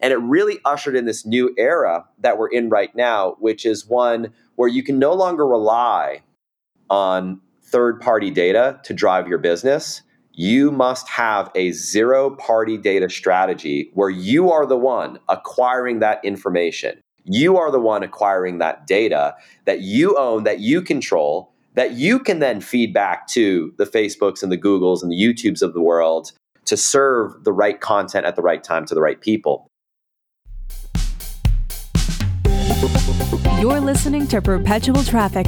And it really ushered in this new era that we're in right now, which is one where you can no longer rely on third-party data to drive your business. You must have a zero-party data strategy where you are the one acquiring that information. You are the one acquiring that data that you own, that you control, that you can then feed back to the Facebooks and the Googles and the YouTubes of the world to serve the right content at the right time to the right people. You're listening to Perpetual Traffic.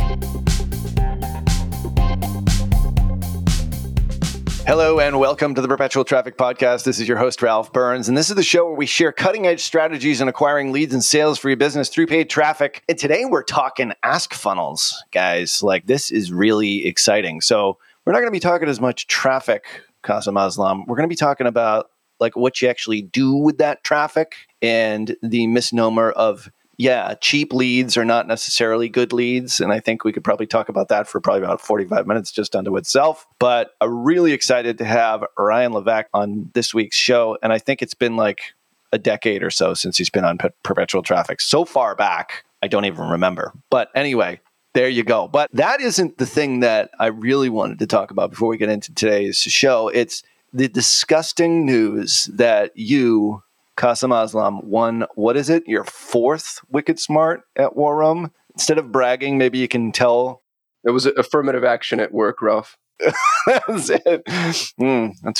Hello and welcome to the Perpetual Traffic Podcast. This is your host, Ralph Burns, and this is the show where we share cutting-edge strategies in acquiring leads and sales for your business through paid traffic. And today we're talking ask funnels, guys. Like, this is really exciting. So we're not going to be talking as much traffic, Kasim Aslam. We're going to be talking about like what you actually do with that traffic and the misnomer of, cheap leads are not necessarily good leads. And I think we could probably talk about that for probably about 45 minutes just unto itself. But I'm really excited to have Ryan Levesque on this week's show. And I think it's been like a decade or so since he's been on Perpetual Traffic. So far back, I don't even remember. But anyway, there you go. But that isn't the thing that I really wanted to talk about before we get into today's show. It's the disgusting news that you, Kasim Aslam, won, what is it, your fourth Wicked Smart at War Room? Instead of bragging, maybe you can tell. It was affirmative action at work, Ralph. That's it. That's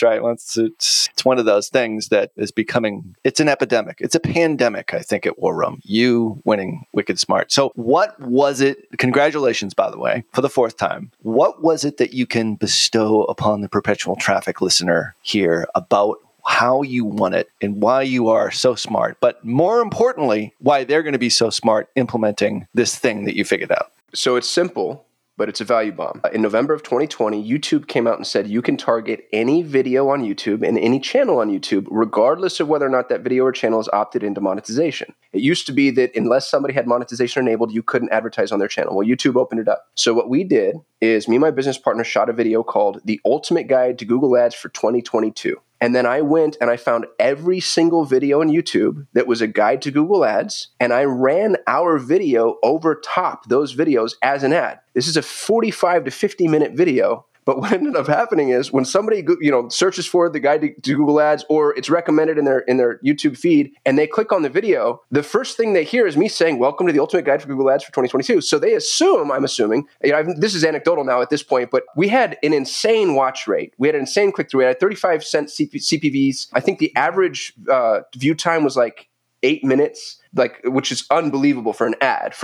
right. Well, it's one of those things that is becoming, it's an epidemic. It's a pandemic, I think, at War Room. You winning Wicked Smart. So what was it? Congratulations, by the way, for the fourth time. What was it that you can bestow upon the Perpetual Traffic listener here about how you won it and why you are so smart, but more importantly, why they're going to be so smart implementing this thing that you figured out? So it's simple, but it's a value bomb. In November of 2020, YouTube came out and said you can target any video on YouTube and any channel on YouTube, regardless of whether or not that video or channel is opted into monetization. It used to be that unless somebody had monetization enabled, you couldn't advertise on their channel. Well, YouTube opened it up. So what we did is me and my business partner shot a video called The Ultimate Guide to Google Ads for 2022. And then I went and I found every single video on YouTube that was a guide to Google Ads, and I ran our video over top those videos as an ad. This is a 45 to 50 minute video. But what ended up happening is when somebody searches for the guide to Google Ads, or it's recommended in their YouTube feed, and they click on the video, the first thing they hear is me saying, "Welcome to the Ultimate Guide for Google Ads for 2022." So they assume, this is anecdotal now at this point, but we had an insane watch rate. We had an insane click-through. We had 35-cent CPVs. I think the average view time was like 8 minutes, which is unbelievable for an ad.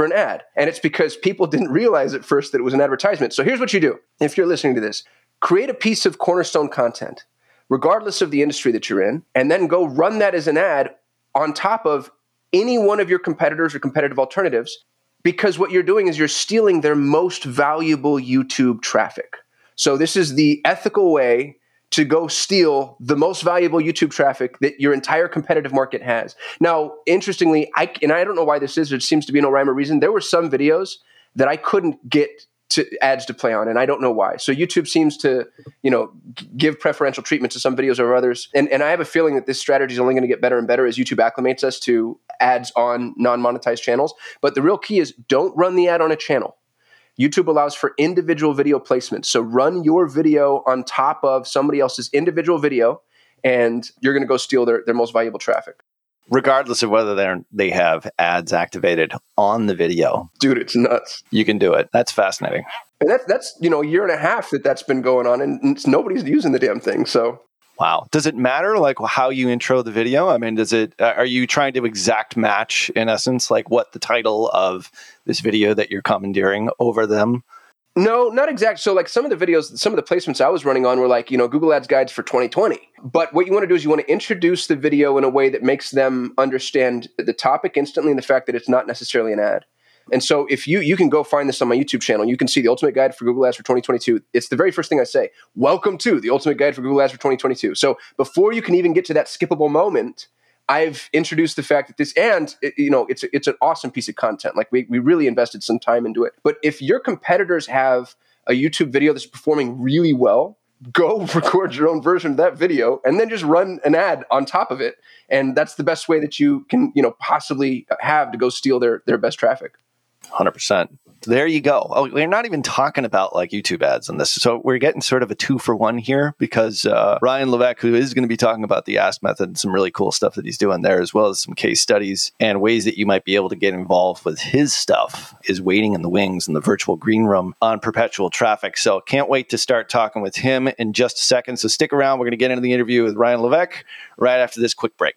And it's because people didn't realize at first that it was an advertisement. So here's what you do. If you're listening to this, create a piece of cornerstone content, regardless of the industry that you're in, and then go run that as an ad on top of any one of your competitors or competitive alternatives, because what you're doing is you're stealing their most valuable YouTube traffic. So this is the ethical way to go steal the most valuable YouTube traffic that your entire competitive market has. Now, interestingly, I don't know why this is, it seems to be no rhyme or reason, there were some videos that I couldn't get to ads to play on, and I don't know why. So YouTube seems to, give preferential treatment to some videos over others. And I have a feeling that this strategy is only going to get better and better as YouTube acclimates us to ads on non-monetized channels. But the real key is don't run the ad on a channel. YouTube allows for individual video placements. So run your video on top of somebody else's individual video, and you're going to go steal their most valuable traffic. Regardless of whether they have ads activated on the video. Dude, it's nuts. You can do it. That's fascinating. And that's a year and a half that's been going on, and nobody's using the damn thing. So Wow. Does it matter like how you intro the video? I mean, does it, are you trying to exact match in essence, like what the title of this video that you're commandeering over them? No, not exact. So like some of the videos, some of the placements I was running on were like, you know, Google Ads guides for 2020. But what you want to do is you want to introduce the video in a way that makes them understand the topic instantly and the fact that it's not necessarily an ad. And so if you can go find this on my YouTube channel, you can see the ultimate guide for Google Ads for 2022. It's the very first thing I say, welcome to the ultimate guide for Google Ads for 2022. So before you can even get to that skippable moment, I've introduced the fact that this, and you know, it's an awesome piece of content. Like we really invested some time into it. But if your competitors have a YouTube video that's performing really well, go record your own version of that video and then just run an ad on top of it. And that's the best way that you can, you know, possibly have to go steal their best traffic. 100%. There you go. Oh, we're not even talking about like YouTube ads on this. So we're getting sort of a 2-for-1 here because Ryan Levesque, who is going to be talking about the ask method and some really cool stuff that he's doing there, as well as some case studies and ways that you might be able to get involved with his stuff, is waiting in the wings in the virtual green room on Perpetual Traffic. So can't wait to start talking with him in just a second. So stick around. We're going to get into the interview with Ryan Levesque right after this quick break.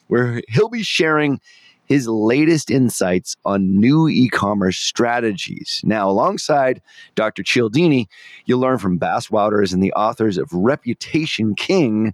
where he'll be sharing his latest insights on new e-commerce strategies. Now, alongside Dr. Cialdini, you'll learn from Bas Wouters and the authors of Reputation King,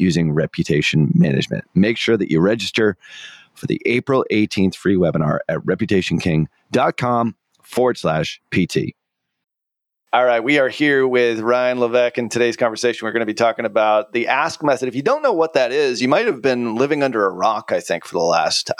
using reputation management. Make sure that you register for the April 18th free webinar at reputationking.com/PT. All right, we are here with Ryan Levesque. In today's conversation, we're going to be talking about the ask method. If you don't know what that is, you might have been living under a rock, I think, for the last,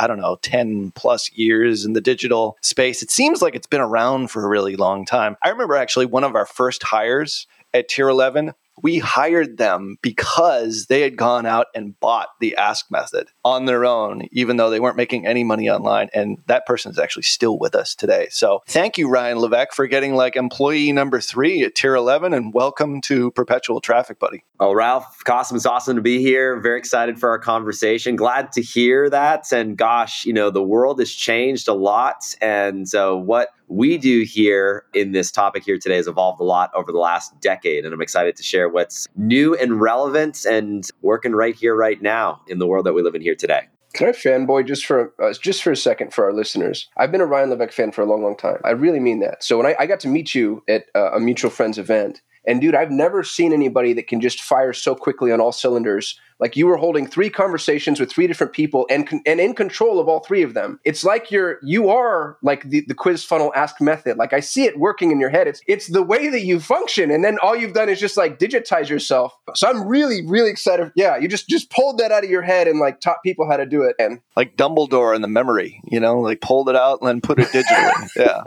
10 plus years in the digital space. It seems like it's been around for a really long time. I remember actually one of our first hires at Tier 11, we hired them because they had gone out and bought the ask method on their own, even though they weren't making any money online. And that person is actually still with us today. So thank you, Ryan Levesque, for getting like employee number 3 at Tier 11. And welcome to Perpetual Traffic, buddy. Oh, Ralph, Kasim, it's awesome to be here. Very excited for our conversation. Glad to hear that. And gosh, you know, the world has changed a lot. And so what we do here in this topic here today has evolved a lot over the last decade. And I'm excited to share what's new and relevant and working right here, right now in the world that we live in here today. Can I fanboy just for a second for our listeners? I've been a Ryan Levesque fan for a long, long time. I really mean that. So when I got to meet you at a mutual friend's event, and dude, I've never seen anybody that can just fire so quickly on all cylinders. Like you were holding 3 conversations with 3 different people and in control of all 3 of them. It's like you are like the quiz funnel ask method. Like I see it working in your head. It's the way that you function. And then all you've done is just like digitize yourself. So I'm really, really excited. Yeah, you just pulled that out of your head and like taught people how to do it. And like Dumbledore in the memory, you know, like pulled it out and then put it digitally. Yeah.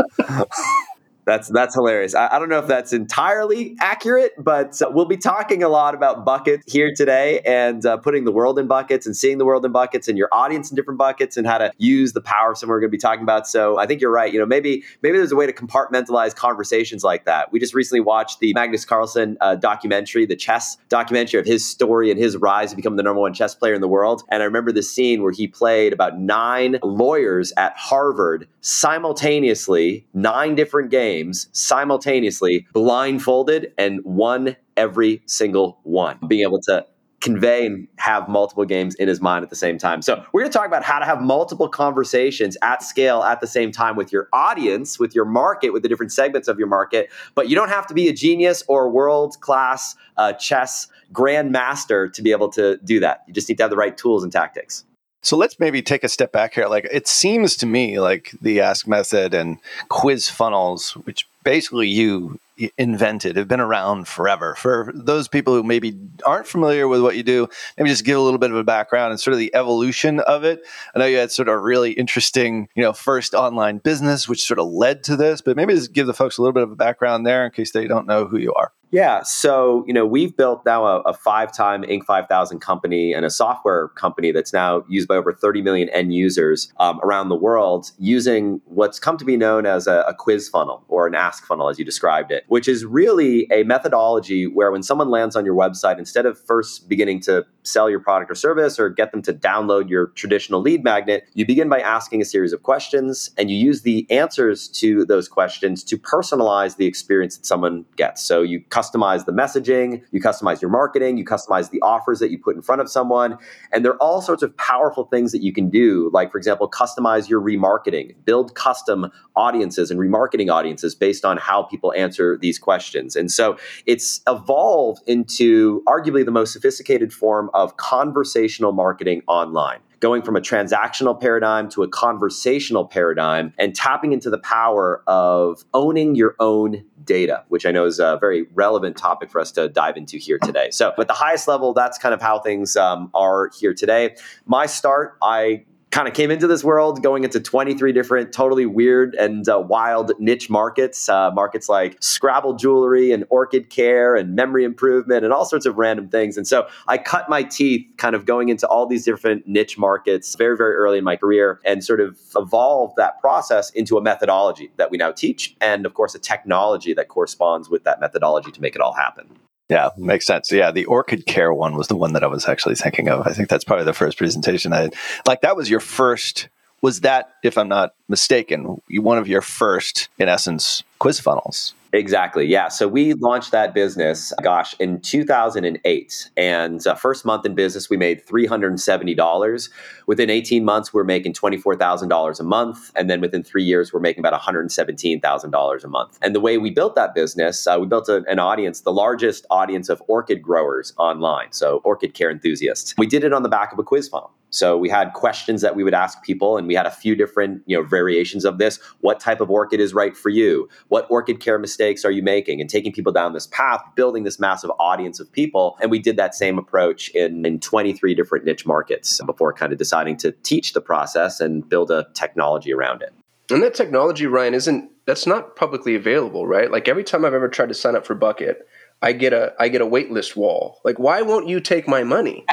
That's hilarious. I don't know if that's entirely accurate, but we'll be talking a lot about buckets here today and putting the world in buckets and seeing the world in buckets and your audience in different buckets and how to use the power of something we're going to be talking about. So I think you're right. You know, maybe there's a way to compartmentalize conversations like that. We just recently watched the Magnus Carlsen documentary, the chess documentary of his story and his rise to become the number one chess player in the world. And I remember the scene where he played about 9 lawyers at Harvard simultaneously, 9 different games simultaneously, blindfolded, and won every single one, being able to convey and have multiple games in his mind at the same time. So we're going to talk about how to have multiple conversations at scale at the same time with your audience, with your market, with the different segments of your market. But you don't have to be a genius or world-class chess grandmaster to be able to do that. You just need to have the right tools and tactics. So let's maybe take a step back here. Like, it seems to me like the Ask Method and quiz funnels, which basically you invented, have been around forever. For those people who maybe aren't familiar with what you do, maybe just give a little bit of a background and sort of the evolution of it. I know you had sort of a really interesting, first online business, which sort of led to this, but maybe just give the folks a little bit of a background there in case they don't know who you are. Yeah. So, we've built now a 5-time Inc. 5000 company and a software company that's now used by over 30 million end users around the world, using what's come to be known as a quiz funnel or an ask funnel, as you described it, which is really a methodology where when someone lands on your website, instead of first beginning to sell your product or service or get them to download your traditional lead magnet, you begin by asking a series of questions, and you use the answers to those questions to personalize the experience that someone gets. So you customize the messaging, you customize your marketing, you customize the offers that you put in front of someone. And there are all sorts of powerful things that you can do. Like, for example, customize your remarketing, build custom audiences and remarketing audiences based on how people answer these questions. And so it's evolved into arguably the most sophisticated form of conversational marketing online, going from a transactional paradigm to a conversational paradigm and tapping into the power of owning your own data, which I know is a very relevant topic for us to dive into here today. So at the highest level, that's kind of how things are here today. My start, I kind of came into this world going into 23 different totally weird and wild niche markets, markets like Scrabble jewelry and orchid care and memory improvement and all sorts of random things. And so I cut my teeth kind of going into all these different niche markets very, very early in my career, and sort of evolved that process into a methodology that we now teach, and of course a technology that corresponds with that methodology to make it all happen. Yeah, makes sense. Yeah, the orchid care one was the one that I was actually thinking of. I think that's probably the first presentation I had. Like, that was your first, was that, if I'm not mistaken, one of your first, in essence, quiz funnels? Exactly. Yeah. So we launched that business, in 2008. And first month in business, we made $370. Within 18 months, we're making $24,000 a month. And then within 3 years, we're making about $117,000 a month. And the way we built that business, we built an audience, the largest audience of orchid growers online. So orchid care enthusiasts. We did it on the back of a quiz funnel. So we had questions that we would ask people, and we had a few different, variations of this. What type of orchid is right for you? What orchid care mistakes are you making? And taking people down this path, building this massive audience of people. And we did that same approach in 23 different niche markets before kind of deciding to teach the process and build a technology around it. And that technology, Ryan, that's not publicly available, right? Like, every time I've ever tried to sign up for Bucket, I get a waitlist wall. Like, why won't you take my money?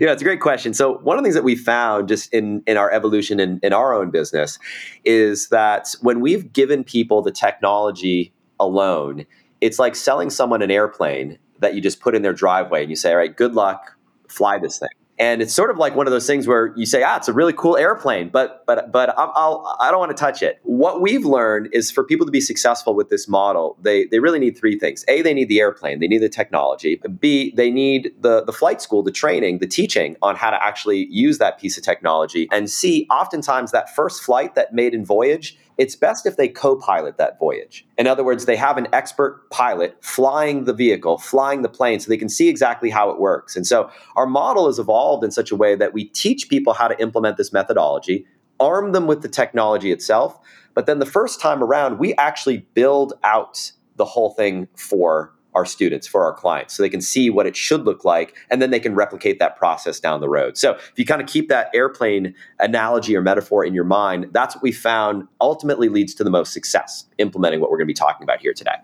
Yeah, it's a great question. So one of the things that we found just in our evolution in our own business is that when we've given people the technology alone, it's like selling someone an airplane that you just put in their driveway and you say, all right, good luck, fly this thing. And it's sort of like one of those things where you say, it's a really cool airplane, but I don't want to touch it. What we've learned is for people to be successful with this model, they really need 3 things. A, they need the airplane, they need the technology. B, they need the flight school, the training, the teaching on how to actually use that piece of technology. And C, oftentimes that first flight, that maiden voyage, it's best if they co-pilot that voyage. In other words, they have an expert pilot flying the vehicle, flying the plane, so they can see exactly how it works. And so our model has evolved in such a way that we teach people how to implement this methodology, arm them with the technology itself, but then the first time around, we actually build out the whole thing for our students, for our clients, so they can see what it should look like, and then they can replicate that process down the road. So if you kind of keep that airplane analogy or metaphor in your mind, that's what we found ultimately leads to the most success implementing what we're going to be talking about here today.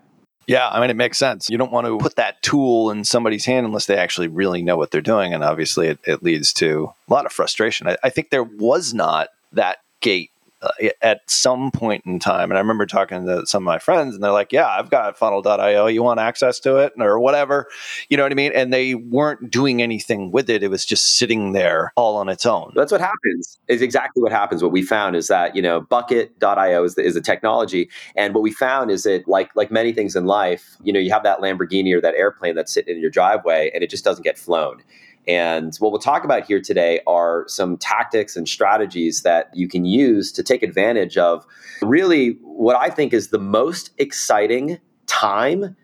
Yeah, I mean, it makes sense. You don't want to put that tool in somebody's hand unless they actually really know what they're doing. And obviously, it leads to a lot of frustration. I think there was not that gate at some point in time. And I remember talking to some of my friends and they're like, yeah, I've got funnel.io. You want access to it or whatever? You know what I mean? And they weren't doing anything with it. It was just sitting there all on its own. That's what happens. Is exactly what happens. What we found is that, you know, Bucket.io is the technology. And what we found is that like many things in life, you know, you have that Lamborghini or that airplane that's sitting in your driveway and it just doesn't get flown. And what we'll talk about here today are some tactics and strategies that you can use to take advantage of really what I think is the most exciting time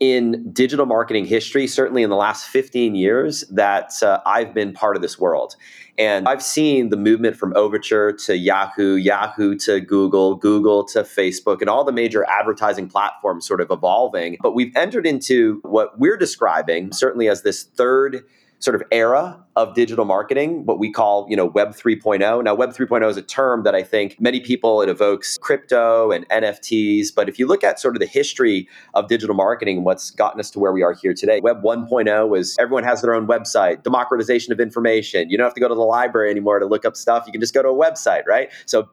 in digital marketing history, certainly in the last 15 years that I've been part of this world. And I've seen the movement from Overture to Yahoo, Yahoo to Google, Google to Facebook, and all the major advertising platforms sort of evolving. But we've entered into what we're describing certainly as this third sort of era of digital marketing, what we call, you know, Web 3.0. Now, Web 3.0 is a term that I think many people, it evokes crypto and NFTs. But if you look at sort of the history of digital marketing, what's gotten us to where we are here today, Web 1.0 was everyone has their own website, democratization of information. You don't have to go to the library anymore to look up stuff. You can just go to a website, right? So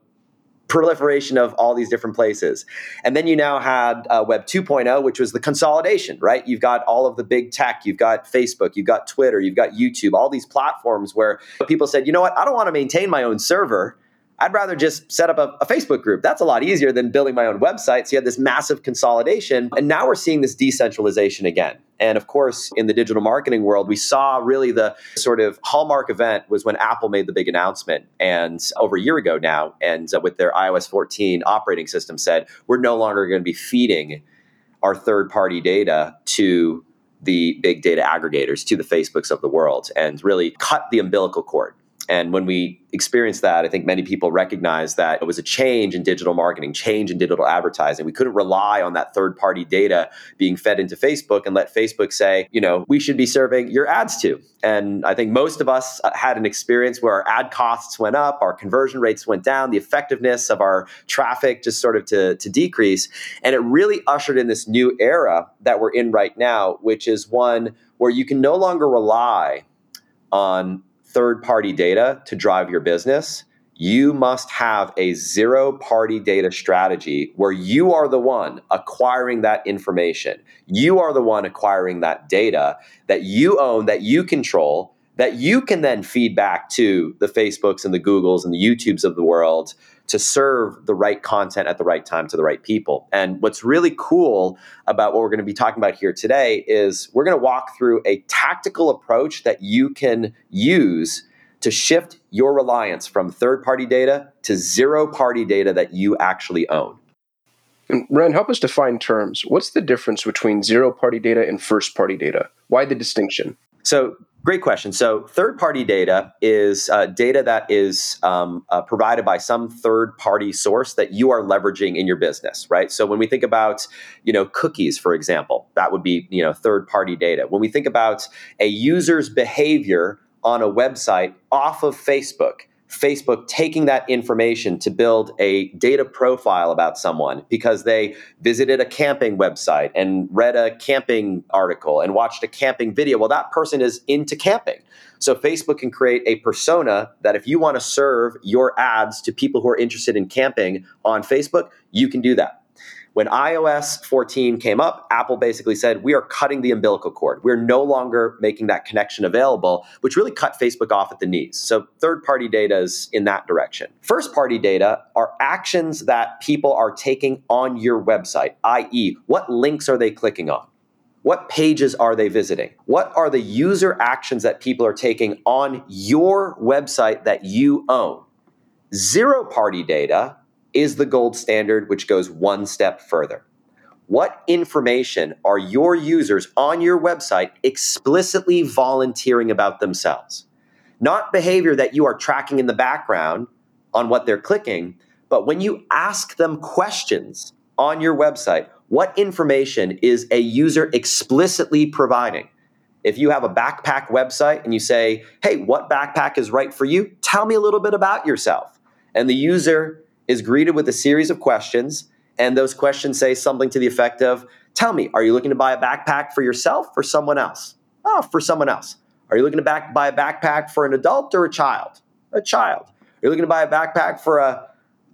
proliferation of all these different places. And then you now had Web 2.0, which was the consolidation, right? You've got all of the big tech, you've got Facebook, you've got Twitter, you've got YouTube, all these platforms where people said, you know what, I don't want to maintain my own server. I'd rather just set up a Facebook group. That's a lot easier than building my own website. So you had this massive consolidation. And now we're seeing this decentralization again. And of course, in the digital marketing world, we saw really the sort of hallmark event was when Apple made the big announcement and over a year ago now, and with their iOS 14 operating system said, we're no longer going to be feeding our third-party data to the big data aggregators, to the Facebooks of the world, and really cut the umbilical cord. And when we experienced that, I think many people recognized that it was a change in digital marketing, change in digital advertising. We couldn't rely on that third-party data being fed into Facebook and let Facebook say, you know, we should be serving your ads to. And I think most of us had an experience where our ad costs went up, our conversion rates went down, the effectiveness of our traffic just sort of to decrease. And it really ushered in this new era that we're in right now, which is one where you can no longer rely on third-party data to drive your business. You must have a zero-party data strategy where you are the one acquiring that information. You are the one acquiring that data that you own, that you control, that you can then feed back to the Facebooks and the Googles and the YouTubes of the world to serve the right content at the right time to the right people. And what's really cool about what we're going to be talking about here today is we're going to walk through a tactical approach that you can use to shift your reliance from third-party data to zero-party data that you actually own. And Ryan, help us define terms. What's the difference between zero-party data and first-party data? Why the distinction? So, great question. So third-party data is data that is provided by some third-party source that you are leveraging in your business, right? So when we think about, you know, cookies, for example, that would be, you know, third-party data. When we think about a user's behavior on a website off of Facebook, Facebook taking that information to build a data profile about someone because they visited a camping website and read a camping article and watched a camping video. Well, that person is into camping. So Facebook can create a persona that if you want to serve your ads to people who are interested in camping on Facebook, you can do that. When iOS 14 came up, Apple basically said, we are cutting the umbilical cord. We're no longer making that connection available, which really cut Facebook off at the knees. So third-party data is in that direction. First-party data are actions that people are taking on your website, i.e., what links are they clicking on? What pages are they visiting? What are the user actions that people are taking on your website that you own? Zero-party data is the gold standard, which goes one step further. What information are your users on your website explicitly volunteering about themselves? Not behavior that you are tracking in the background on what they're clicking, but when you ask them questions on your website, what information is a user explicitly providing? If you have a backpack website and you say, hey, what backpack is right for you? Tell me a little bit about yourself. And the user is greeted with a series of questions. And those questions say something to the effect of, tell me, are you looking to buy a backpack for yourself or someone else? Oh, for someone else. Are you looking to buy a backpack for an adult or a child? A child. Are you looking to buy a backpack for a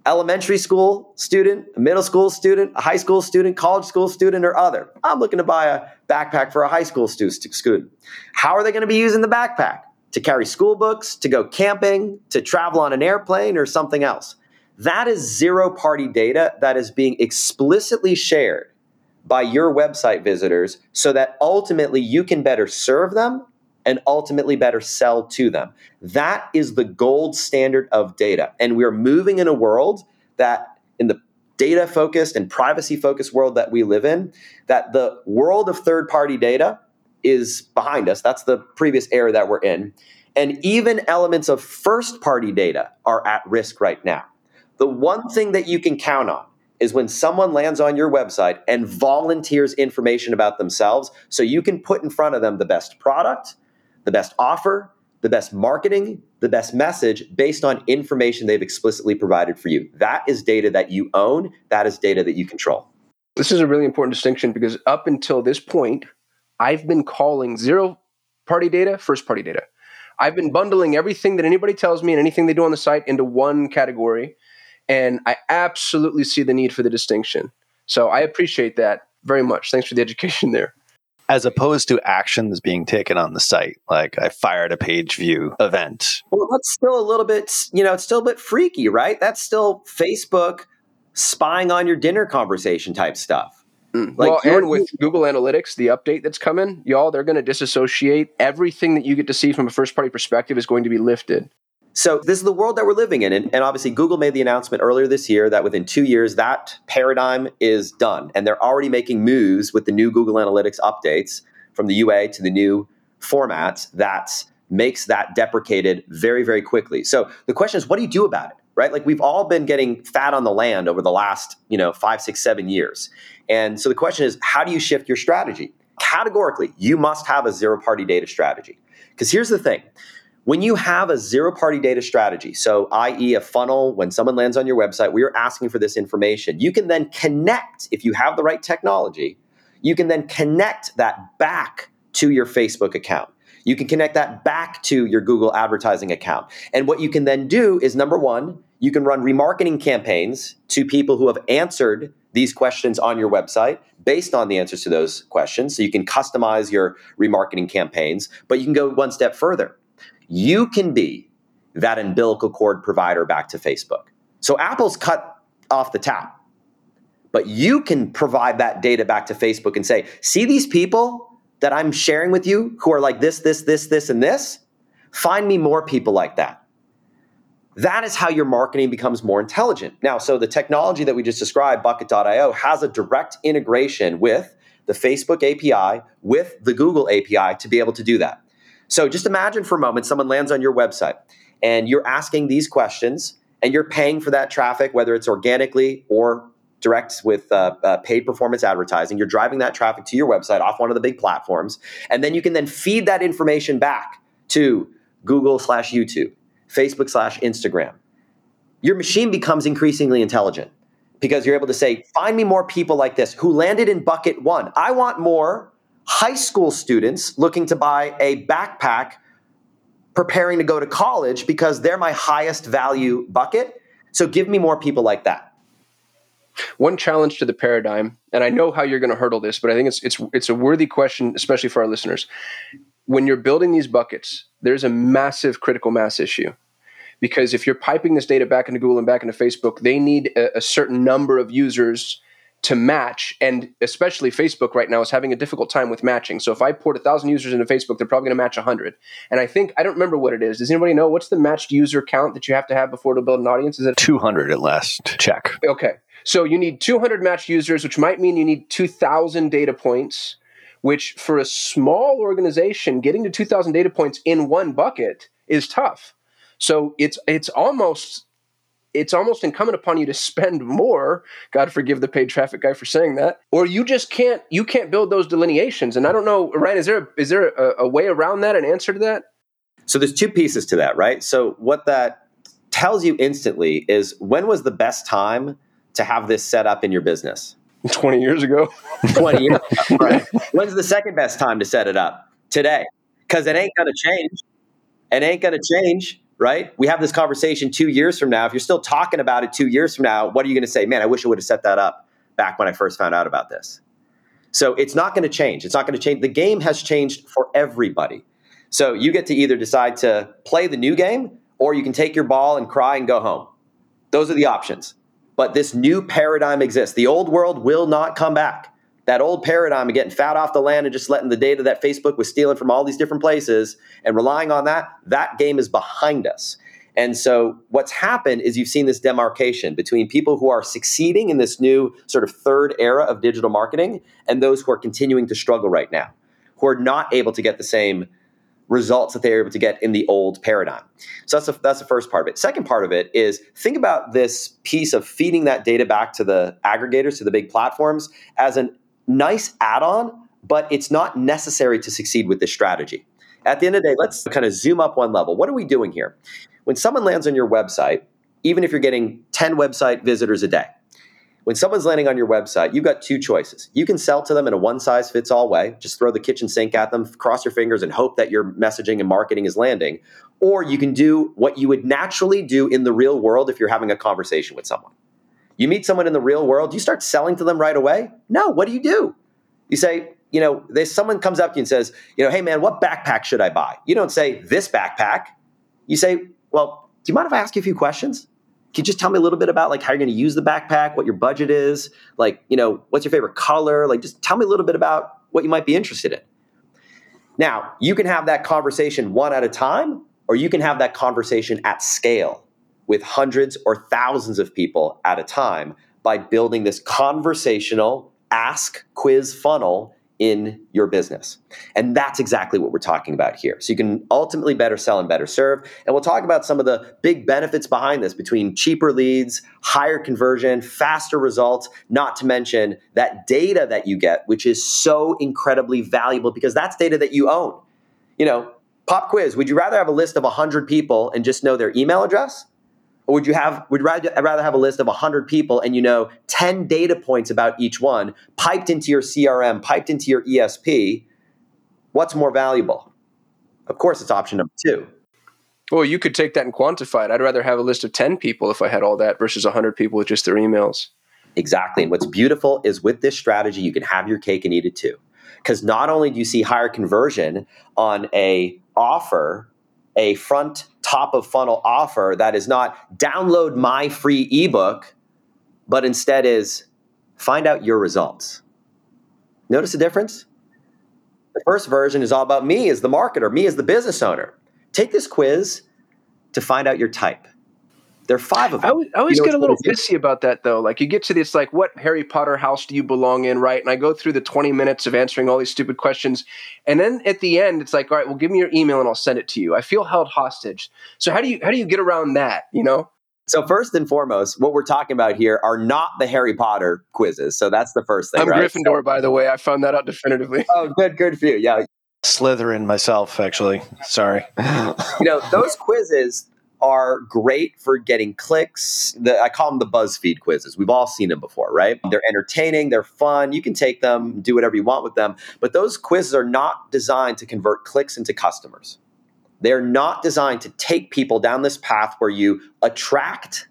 elementary school student, a middle school student, a high school student, college school student, or other? I'm looking to buy a backpack for a high school student. How are they going to be using the backpack? To carry school books, to go camping, to travel on an airplane, or something else? That is zero-party data that is being explicitly shared by your website visitors so that ultimately you can better serve them and ultimately better sell to them. That is the gold standard of data. And we're moving in a world that, in the data-focused and privacy-focused world that we live in, that the world of third-party data is behind us. That's the previous era that we're in. And even elements of first-party data are at risk right now. The one thing that you can count on is when someone lands on your website and volunteers information about themselves so you can put in front of them the best product, the best offer, the best marketing, the best message based on information they've explicitly provided for you. That is data that you own. That is data that you control. This is a really important distinction because up until this point, I've been calling zero-party data first-party data. I've been bundling everything that anybody tells me and anything they do on the site into one category. And I absolutely see the need for the distinction. So I appreciate that very much. Thanks for the education there. As opposed to actions being taken on the site, like I fired a page view event. Well, that's still a little bit, it's still a bit freaky, right? That's still Facebook spying on your dinner conversation type stuff. Well, and with Google Analytics, the update that's coming, y'all, they're going to disassociate. Everything that you get to see from a first-party perspective is going to be lifted. So this is the world that we're living in. And obviously, Google made the announcement earlier this year that within 2 years, that paradigm is done. And they're already making moves with the new Google Analytics updates from the UA to the new formats that makes that deprecated very, very quickly. So the question is, what do you do about it, right? Like we've all been getting fat on the land over the last, 5, 6, 7 years. And so the question is, how do you shift your strategy? Categorically, you must have a zero-party data strategy. Because here's the thing. When you have a zero-party data strategy, so i.e. a funnel, when someone lands on your website, we are asking for this information. You can then connect, if you have the right technology, you can then connect that back to your Facebook account. You can connect that back to your Google advertising account. And what you can then do is, number one, you can run remarketing campaigns to people who have answered these questions on your website based on the answers to those questions. So you can customize your remarketing campaigns, but you can go one step further. You can be that umbilical cord provider back to Facebook. So Apple's cut off the tap, but you can provide that data back to Facebook and say, see these people that I'm sharing with you who are like this, this, this, this, and this? Find me more people like that. That is how your marketing becomes more intelligent. Now, so the technology that we just described, Bucket.io, has a direct integration with the Facebook API, with the Google API to be able to do that. So just imagine for a moment someone lands on your website and you're asking these questions and you're paying for that traffic, whether it's organically or direct with paid performance advertising. You're driving that traffic to your website off one of the big platforms. And then you can then feed that information back to Google/YouTube, Facebook/Instagram. Your machine becomes increasingly intelligent because you're able to say, find me more people like this who landed in bucket one. I want more high school students looking to buy a backpack, preparing to go to college because they're my highest value bucket. So give me more people like that. One challenge to the paradigm, and I know how you're going to hurdle this, but I think it's a worthy question, especially for our listeners. When you're building these buckets, there's a massive critical mass issue. Because if you're piping this data back into Google and back into Facebook, they need a certain number of users to match, and especially Facebook right now is having a difficult time with matching. So if I poured 1,000 users into Facebook, they're probably going to match 100. And I don't remember what it is. Does anybody know what's the matched user count that you have to have before to build an audience? Is it 200 at last check? Okay. So you need 200 matched users, which might mean you need 2,000 data points, which for a small organization, getting to 2,000 data points in one bucket is tough. So it's almost it's almost incumbent upon you to spend more. God forgive the paid traffic guy for saying that. Or you just can't build those delineations. And I don't know, Ryan, is there a way around that, an answer to that? So there's two pieces to that, right? So what that tells you instantly is, when was the best time to have this set up in your business? 20 years ago. 20 years ago, right? When's the second best time to set it up? Today. Because it ain't going to change. It ain't going to change, right? We have this conversation 2 years from now. If you're still talking about it 2 years from now, what are you going to say? Man, I wish I would have set that up back when I first found out about this. So it's not going to change. It's not going to change. The game has changed for everybody. So you get to either decide to play the new game, or you can take your ball and cry and go home. Those are the options. But this new paradigm exists. The old world will not come back. That old paradigm of getting fat off the land and just letting the data that Facebook was stealing from all these different places and relying on that, that game is behind us. And so what's happened is you've seen this demarcation between people who are succeeding in this new sort of third era of digital marketing and those who are continuing to struggle right now, who are not able to get the same results that they were able to get in the old paradigm. So that's the first part of it. Second part of it is, think about this piece of feeding that data back to the aggregators, to the big platforms, as a nice add-on, but it's not necessary to succeed with this strategy. At the end of the day, let's kind of zoom up one level. What are we doing here? When someone lands on your website, even if you're getting 10 website visitors a day, when someone's landing on your website, you've got two choices. You can sell to them in a one-size-fits-all way, just throw the kitchen sink at them, cross your fingers, and hope that your messaging and marketing is landing. Or you can do what you would naturally do in the real world if you're having a conversation with someone. You meet someone in the real world, you start selling to them right away? No, what do? You say, you know, someone comes up to you and says, you know, hey man, what backpack should I buy? You don't say, this backpack. You say, well, do you mind if I ask you a few questions? Can you just tell me a little bit about like how you're going to use the backpack, what your budget is, like, you know, what's your favorite color? Like, just tell me a little bit about what you might be interested in. Now, you can have that conversation one at a time, or you can have that conversation at scale with hundreds or thousands of people at a time by building this conversational ask quiz funnel in your business. And that's exactly what we're talking about here. So you can ultimately better sell and better serve. And we'll talk about some of the big benefits behind this, between cheaper leads, higher conversion, faster results, not to mention that data that you get, which is so incredibly valuable because that's data that you own. You know, pop quiz, would you rather have a list of 100 people and just know their email address? Or would you rather have a list of 100 people and you know 10 data points about each one, piped into your CRM, piped into your ESP? What's more valuable? Of course, it's option number two. Well, you could take that and quantify it. I'd rather have a list of 10 people if I had all that versus 100 people with just their emails. Exactly. And what's beautiful is with this strategy, you can have your cake and eat it too. Because not only do you see higher conversion on a offer, a front top of funnel offer that is not download my free ebook, but instead is find out your results. Notice the difference? The first version is all about me as the marketer, me as the business owner. Take this quiz to find out your type. There are 5 of them. I always get a little pissy about that, though. Like, you get to this, like, what Harry Potter house do you belong in, right? And I go through the 20 minutes of answering all these stupid questions. And then at the end, it's like, all right, well, give me your email and I'll send it to you. I feel held hostage. So how do you get around that, you know? So first and foremost, what we're talking about here are not the Harry Potter quizzes. So that's the first thing, right? I'm Gryffindor, by the way. I found that out definitively. Oh, good for you. Yeah. Slytherin myself, actually. Sorry. You know, those quizzes are great for getting clicks. I call them the BuzzFeed quizzes. We've all seen them before, right? They're entertaining, they're fun. You can take them, do whatever you want with them. But those quizzes are not designed to convert clicks into customers. They're not designed to take people down this path where you attract,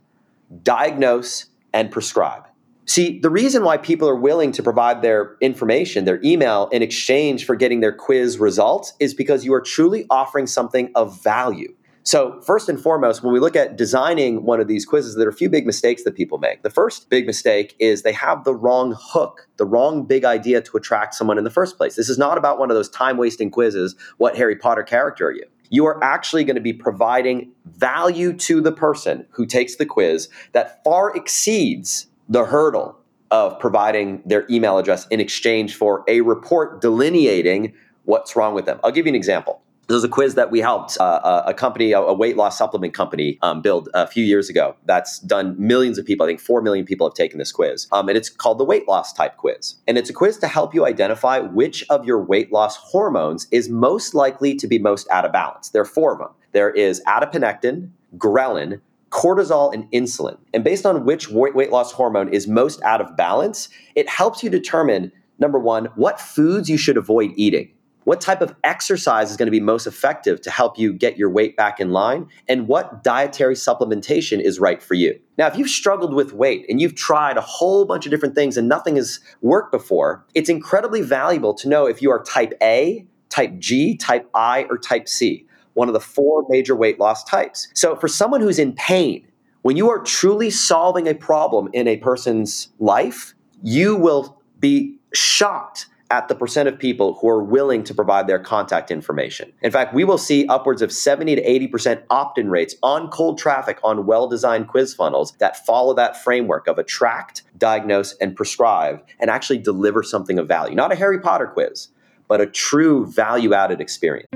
diagnose, and prescribe. See, the reason why people are willing to provide their information, their email, in exchange for getting their quiz results is because you are truly offering something of value. So first and foremost, when we look at designing one of these quizzes, there are a few big mistakes that people make. The first big mistake is they have the wrong hook, the wrong big idea to attract someone in the first place. This is not about one of those time-wasting quizzes, what Harry Potter character are you? You are actually going to be providing value to the person who takes the quiz that far exceeds the hurdle of providing their email address in exchange for a report delineating what's wrong with them. I'll give you an example. There's a quiz that we helped a company, a weight loss supplement company, build a few years ago. That's done millions of people. I think 4 million people have taken this quiz. And it's called the weight loss type quiz. And it's a quiz to help you identify which of your weight loss hormones is most likely to be most out of balance. There are 4 of them. There is adiponectin, ghrelin, cortisol, and insulin. And based on which weight loss hormone is most out of balance, it helps you determine, number one, what foods you should avoid eating, what type of exercise is going to be most effective to help you get your weight back in line, and what dietary supplementation is right for you. Now, if you've struggled with weight and you've tried a whole bunch of different things and nothing has worked before, it's incredibly valuable to know if you are type A, type G, type I, or type C, one of the 4 major weight loss types. So for someone who's in pain, when you are truly solving a problem in a person's life, you will be shocked at the percent of people who are willing to provide their contact information. In fact, we will see upwards of 70 to 80% opt-in rates on cold traffic on well-designed quiz funnels that follow that framework of attract, diagnose, and prescribe, and actually deliver something of value. Not a Harry Potter quiz, but a true value-added experience.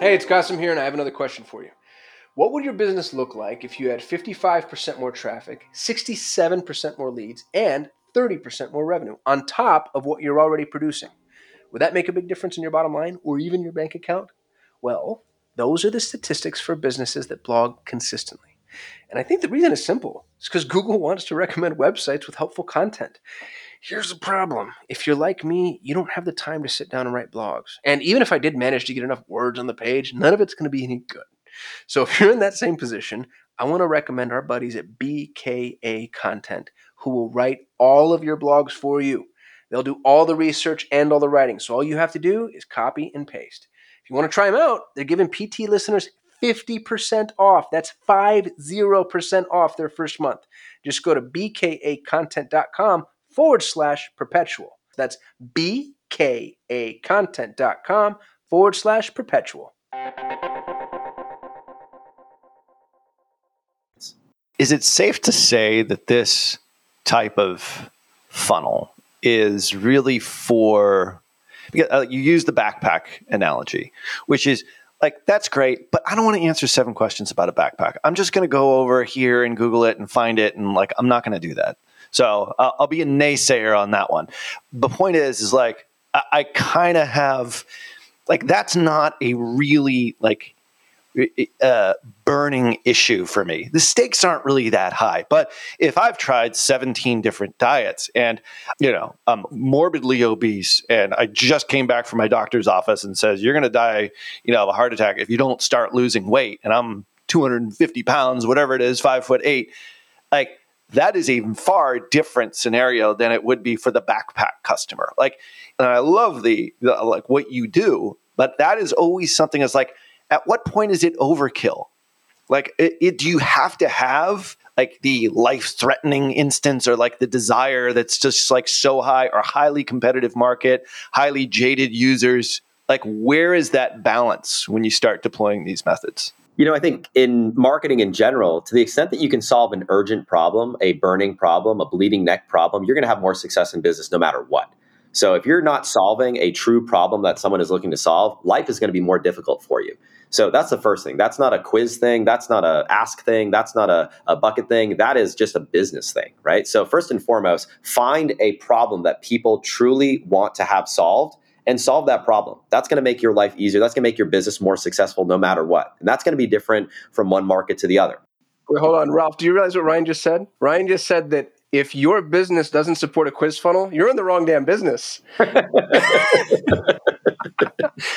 Hey, it's Kasim here, and I have another question for you. What would your business look like if you had 55% more traffic, 67% more leads, and 30% more revenue on top of what you're already producing? Would that make a big difference in your bottom line or even your bank account? Well, those are the statistics for businesses that blog consistently. And I think the reason is simple. It's because Google wants to recommend websites with helpful content. Here's the problem. If you're like me, you don't have the time to sit down and write blogs. And even if I did manage to get enough words on the page, none of it's going to be any good. So if you're in that same position, I want to recommend our buddies at BKA Content, who will write all of your blogs for you. They'll do all the research and all the writing. So all you have to do is copy and paste. If you want to try them out, they're giving PT listeners 50% off. That's 50% off their first month. Just go to bkacontent.com/perpetual. That's bkacontent.com/perpetual. Is it safe to say that this type of funnel is really for, because you use the backpack analogy, which is like, that's great, but I don't want to answer 7 questions about a backpack. I'm just going to go over here and Google it and find it. And like, I'm not going to do that. So I'll be a naysayer on that one. The point is like, I kind of have, like, that's not a really like burning issue for me. The stakes aren't really that high, but if I've tried 17 different diets and, you know, I'm morbidly obese and I just came back from my doctor's office and says, you're going to die, you know, of a heart attack if you don't start losing weight, and I'm 250 pounds, whatever it is, 5'8", like, that is a far different scenario than it would be for the backpack customer. Like, and I love the like what you do, but that is always something that's like, at what point is it overkill? Like, do you have to have like the life-threatening instance or like the desire that's just like so high, or highly competitive market, highly jaded users? Like, where is that balance when you start deploying these methods? You know, I think in marketing in general, to the extent that you can solve an urgent problem, a burning problem, a bleeding neck problem, you're going to have more success in business no matter what. So if you're not solving a true problem that someone is looking to solve, life is going to be more difficult for you. So that's the first thing. That's not a quiz thing. That's not an ask thing. That's not a bucket thing. That is just a business thing, right? So first and foremost, find a problem that people truly want to have solved and solve that problem. That's going to make your life easier. That's going to make your business more successful no matter what. And that's going to be different from one market to the other. Wait, hold on, Ralph. Do you realize what Ryan just said? Ryan just said that if your business doesn't support a quiz funnel, you're in the wrong damn business.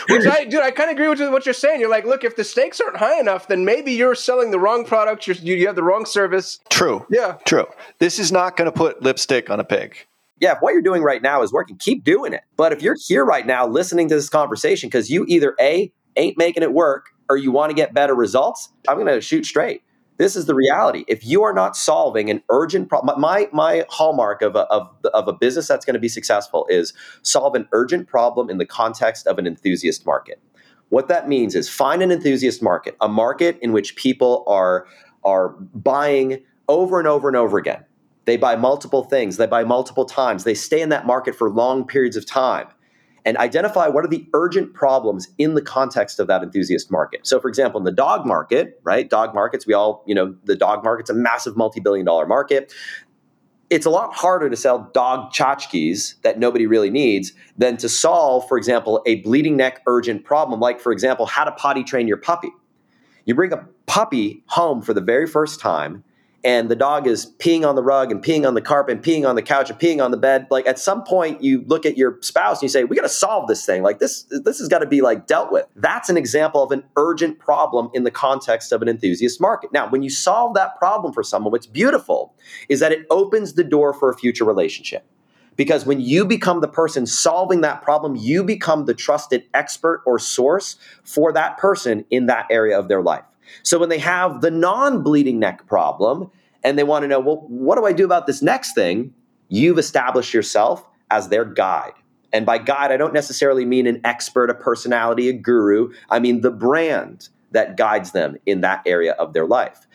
Which I kind of agree with what you're saying. You're like, look, if the stakes aren't high enough, then maybe you're selling the wrong product. You have the wrong service. True. Yeah. True. This is not going to put lipstick on a pig. Yeah, if what you're doing right now is working, keep doing it. But if you're here right now listening to this conversation because you either A, ain't making it work, or you want to get better results, I'm going to shoot straight. This is the reality. If you are not solving an urgent problem, my hallmark of a business that's going to be successful is solve an urgent problem in the context of an enthusiast market. What that means is find an enthusiast market, a market in which people are buying over and over and over again. They buy multiple things. They buy multiple times. They stay in that market for long periods of time. and identify what are the urgent problems in the context of that enthusiast market. So for example, in the dog market, right? Dog markets, we all, you know, the dog market's a massive multi-billion-dollar market. It's a lot harder to sell dog tchotchkes that nobody really needs than to solve, for example, a bleeding neck urgent problem, like, for example, how to potty train your puppy. You bring a puppy home for the very first time, and the dog is peeing on the rug and peeing on the carpet and peeing on the couch and peeing on the bed. Like, at some point, you look at your spouse and you say, we got to solve this thing. Like, this has got to be, like, dealt with. That's an example of an urgent problem in the context of an enthusiast market. Now, when you solve that problem for someone, what's beautiful is that it opens the door for a future relationship. Because when you become the person solving that problem, you become the trusted expert or source for that person in that area of their life. So when they have the non-bleeding neck problem and they want to know, well, what do I do about this next thing? You've established yourself as their guide. And by guide, I don't necessarily mean an expert, a personality, a guru. I mean the brand that guides them in that area of their life.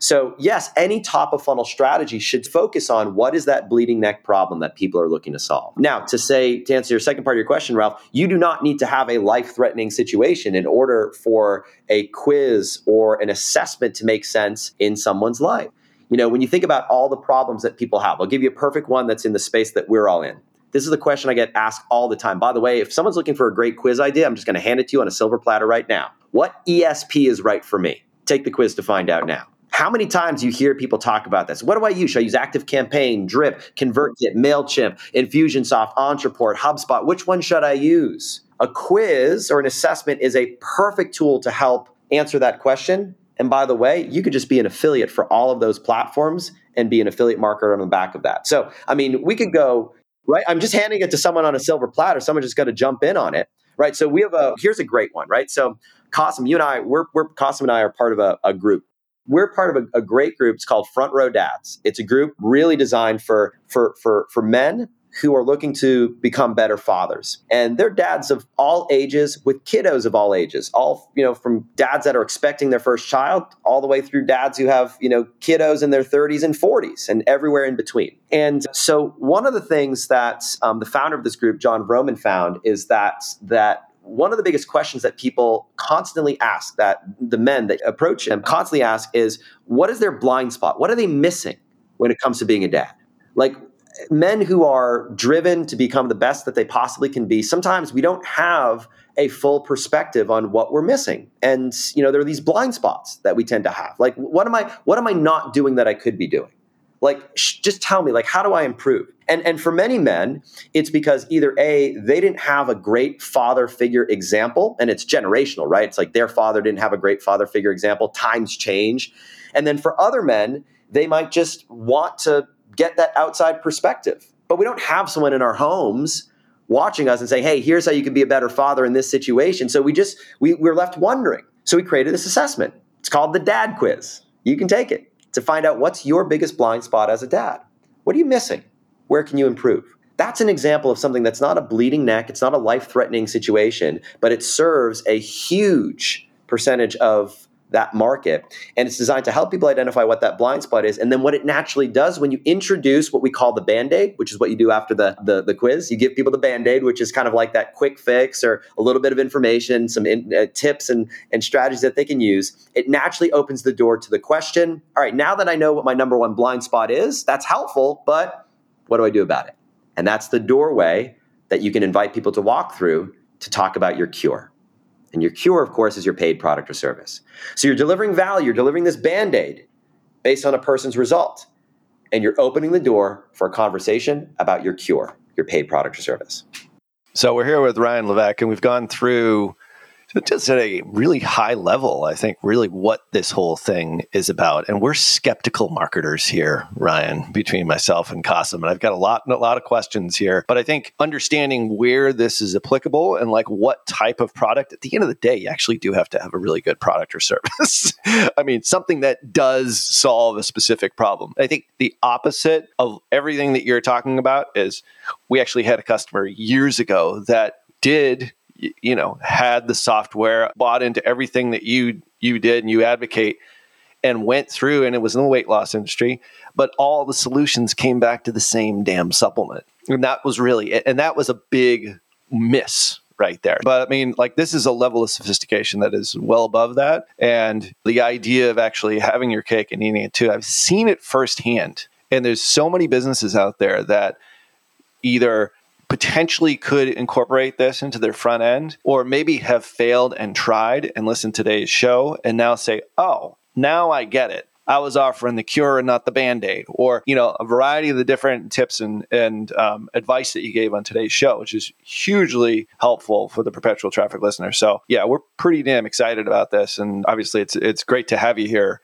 So yes, any top of funnel strategy should focus on what is that bleeding neck problem that people are looking to solve. Now, to answer your second part of your question, Ralph, you do not need to have a life-threatening situation in order for a quiz or an assessment to make sense in someone's life. You know, when you think about all the problems that people have, I'll give you a perfect one that's in the space that we're all in. This is the question I get asked all the time. By the way, if someone's looking for a great quiz idea, I'm just going to hand it to you on a silver platter right now. What ESP is right for me? Take the quiz to find out now. How many times you hear people talk about this? What do I use? Should I use Active Campaign, Drip, ConvertKit, MailChimp, Infusionsoft, Entreport, HubSpot? Which one should I use? A quiz or an assessment is a perfect tool to help answer that question. And by the way, you could just be an affiliate for all of those platforms and be an affiliate marketer on the back of that. So, I mean, we could go, right? I'm just handing it to someone on a silver platter. Someone just got to jump in on it, right? So here's a great one, right? So Kasim, you and I, Kasim and I are part of a group. We're part of a great group. It's called Front Row Dads. It's a group really designed for men who are looking to become better fathers. And they're dads of all ages with kiddos of all ages, all, you know, from dads that are expecting their first child all the way through dads who have, you know, kiddos in their 30s and 40s and everywhere in between. And so one of the things that the founder of this group, John Roman, found is that one of the biggest questions that people constantly ask, that the men that approach him constantly ask, is what is their blind spot? What are they missing when it comes to being a dad? Like, men who are driven to become the best that they possibly can be, sometimes we don't have a full perspective on what we're missing. And, you know, there are these blind spots that we tend to have. Like, what am I not doing that I could be doing? Like, just tell me, like, how do I improve? And for many men, it's because either A, they didn't have a great father figure example, and it's generational, right? It's like their father didn't have a great father figure example, times change. And then for other men, they might just want to get that outside perspective. But we don't have someone in our homes watching us and saying, hey, here's how you can be a better father in this situation. So we're left wondering. So we created this assessment. It's called the Dad Quiz. You can take it to find out what's your biggest blind spot as a dad. What are you missing? Where can you improve? That's an example of something that's not a bleeding neck. It's not a life-threatening situation, but it serves a huge percentage of that market. And it's designed to help people identify what that blind spot is. And then what it naturally does when you introduce what we call the Band-Aid, which is what you do after the quiz, you give people the Band-Aid, which is kind of like that quick fix or a little bit of information, some tips and strategies that they can use. It naturally opens the door to the question, all right, now that I know what my number one blind spot is, that's helpful, but what do I do about it? And that's the doorway that you can invite people to walk through to talk about your cure. And your cure, of course, is your paid product or service. So you're delivering value, you're delivering this Band-Aid based on a person's result. And you're opening the door for a conversation about your cure, your paid product or service. So we're here with Ryan Levesque, and we've gone through just at a really high level, I think, really what this whole thing is about. And we're skeptical marketers here, Ryan, between myself and Kasim. And I've got a lot of questions here. But I think understanding where this is applicable and like what type of product, at the end of the day, you actually do have to have a really good product or service. I mean, something that does solve a specific problem. I think the opposite of everything that you're talking about is we actually had a customer years ago that did, you know, had the software, bought into everything that you did and you advocate, and went through, and it was in the weight loss industry, but all the solutions came back to the same damn supplement. And that was really it. And that was a big miss right there. But I mean, like, this is a level of sophistication that is well above that. And the idea of actually having your cake and eating it too, I've seen it firsthand. And there's so many businesses out there that either potentially could incorporate this into their front end, or maybe have failed and tried and listened to today's show and now say, oh, now I get it. I was offering the cure and not the Band-Aid, or, you know, a variety of the different tips and advice that you gave on today's show, which is hugely helpful for the perpetual traffic listener. So yeah, we're pretty damn excited about this. And obviously it's great to have you here.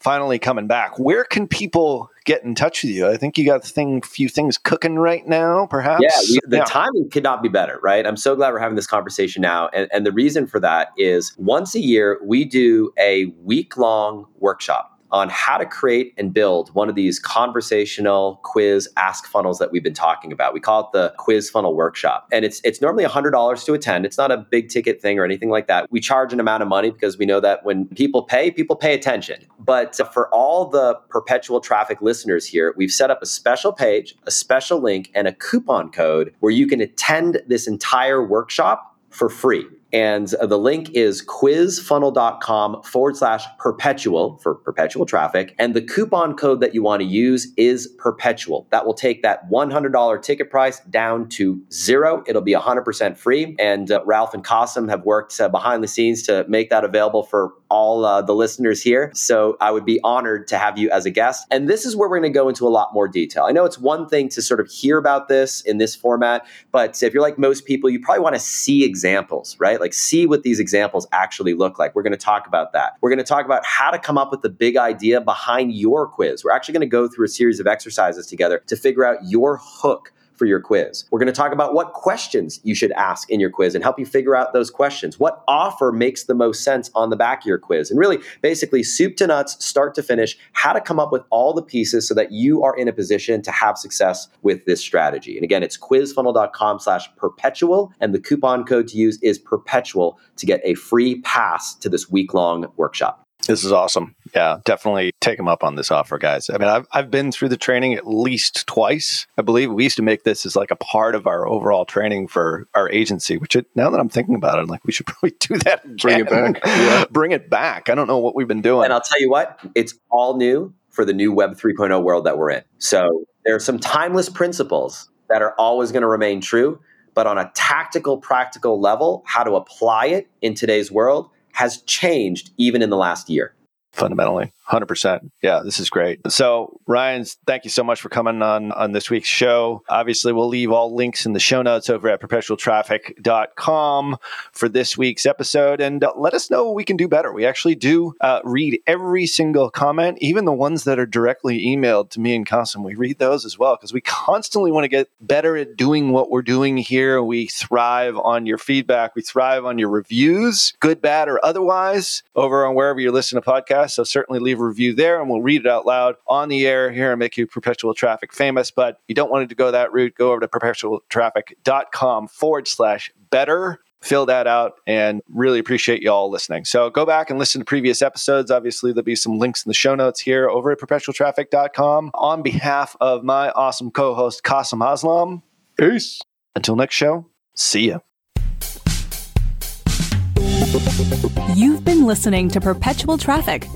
Finally coming back. Where can people get in touch with you? I think you got a few things cooking right now, perhaps. Yeah, the timing could not be better, right? I'm so glad we're having this conversation now. And the reason for that is once a year, we do a week-long workshop on how to create and build one of these conversational quiz ask funnels that we've been talking about. We call it the Quiz Funnel Workshop. And it's normally $100 to attend. It's not a big ticket thing or anything like that. We charge an amount of money because we know that when people pay attention. But for all the perpetual traffic listeners here, we've set up a special page, a special link, and a coupon code where you can attend this entire workshop for free. And the link is quizfunnel.com/perpetual for perpetual traffic. And the coupon code that you want to use is perpetual. That will take that $100 ticket price down to zero. It'll be 100% free. And Ralph and Kasim have worked behind the scenes to make that available for all the listeners here. So I would be honored to have you as a guest. And this is where we're going to go into a lot more detail. I know it's one thing to sort of hear about this in this format, but if you're like most people, you probably want to see examples, right? Like see what these examples actually look like. We're going to talk about that. We're going to talk about how to come up with the big idea behind your quiz. We're actually going to go through a series of exercises together to figure out your hook for your quiz. We're going to talk about what questions you should ask in your quiz and help you figure out those questions. What offer makes the most sense on the back of your quiz? And really, basically, soup to nuts, start to finish, how to come up with all the pieces so that you are in a position to have success with this strategy. And again, it's quizfunnel.com/perpetual. And the coupon code to use is perpetual to get a free pass to this week-long workshop. This is awesome. Yeah, definitely take them up on this offer, guys. I mean, I've been through the training at least twice. I believe we used to make this as like a part of our overall training for our agency, which now that I'm thinking about it, I'm like, we should probably do that again. Bring it back. Yeah. Bring it back. I don't know what we've been doing. And I'll tell you what, it's all new for the new Web 3.0 world that we're in. So there are some timeless principles that are always going to remain true, but on a tactical, practical level, how to apply it in today's world has changed even in the last year. Fundamentally, 100%. Yeah, this is great. So Ryan, thank you so much for coming on this week's show. Obviously, we'll leave all links in the show notes over at perpetualtraffic.com for this week's episode. And let us know what we can do better. We actually do read every single comment, even the ones that are directly emailed to me and Kasim. We read those as well because we constantly want to get better at doing what we're doing here. We thrive on your feedback. We thrive on your reviews, good, bad, or otherwise, over on wherever you're listening to podcasts. So certainly leave a review there and we'll read it out loud on the air here and make you perpetual traffic famous. But if you don't want it to go that route, go over to perpetualtraffic.com/better. Fill that out and really appreciate you all listening. So go back and listen to previous episodes. Obviously, there'll be some links in the show notes here over at perpetualtraffic.com. On behalf of my awesome co-host, Kasim Aslam. Peace. Until next show, see ya. You've been listening to Perpetual Traffic.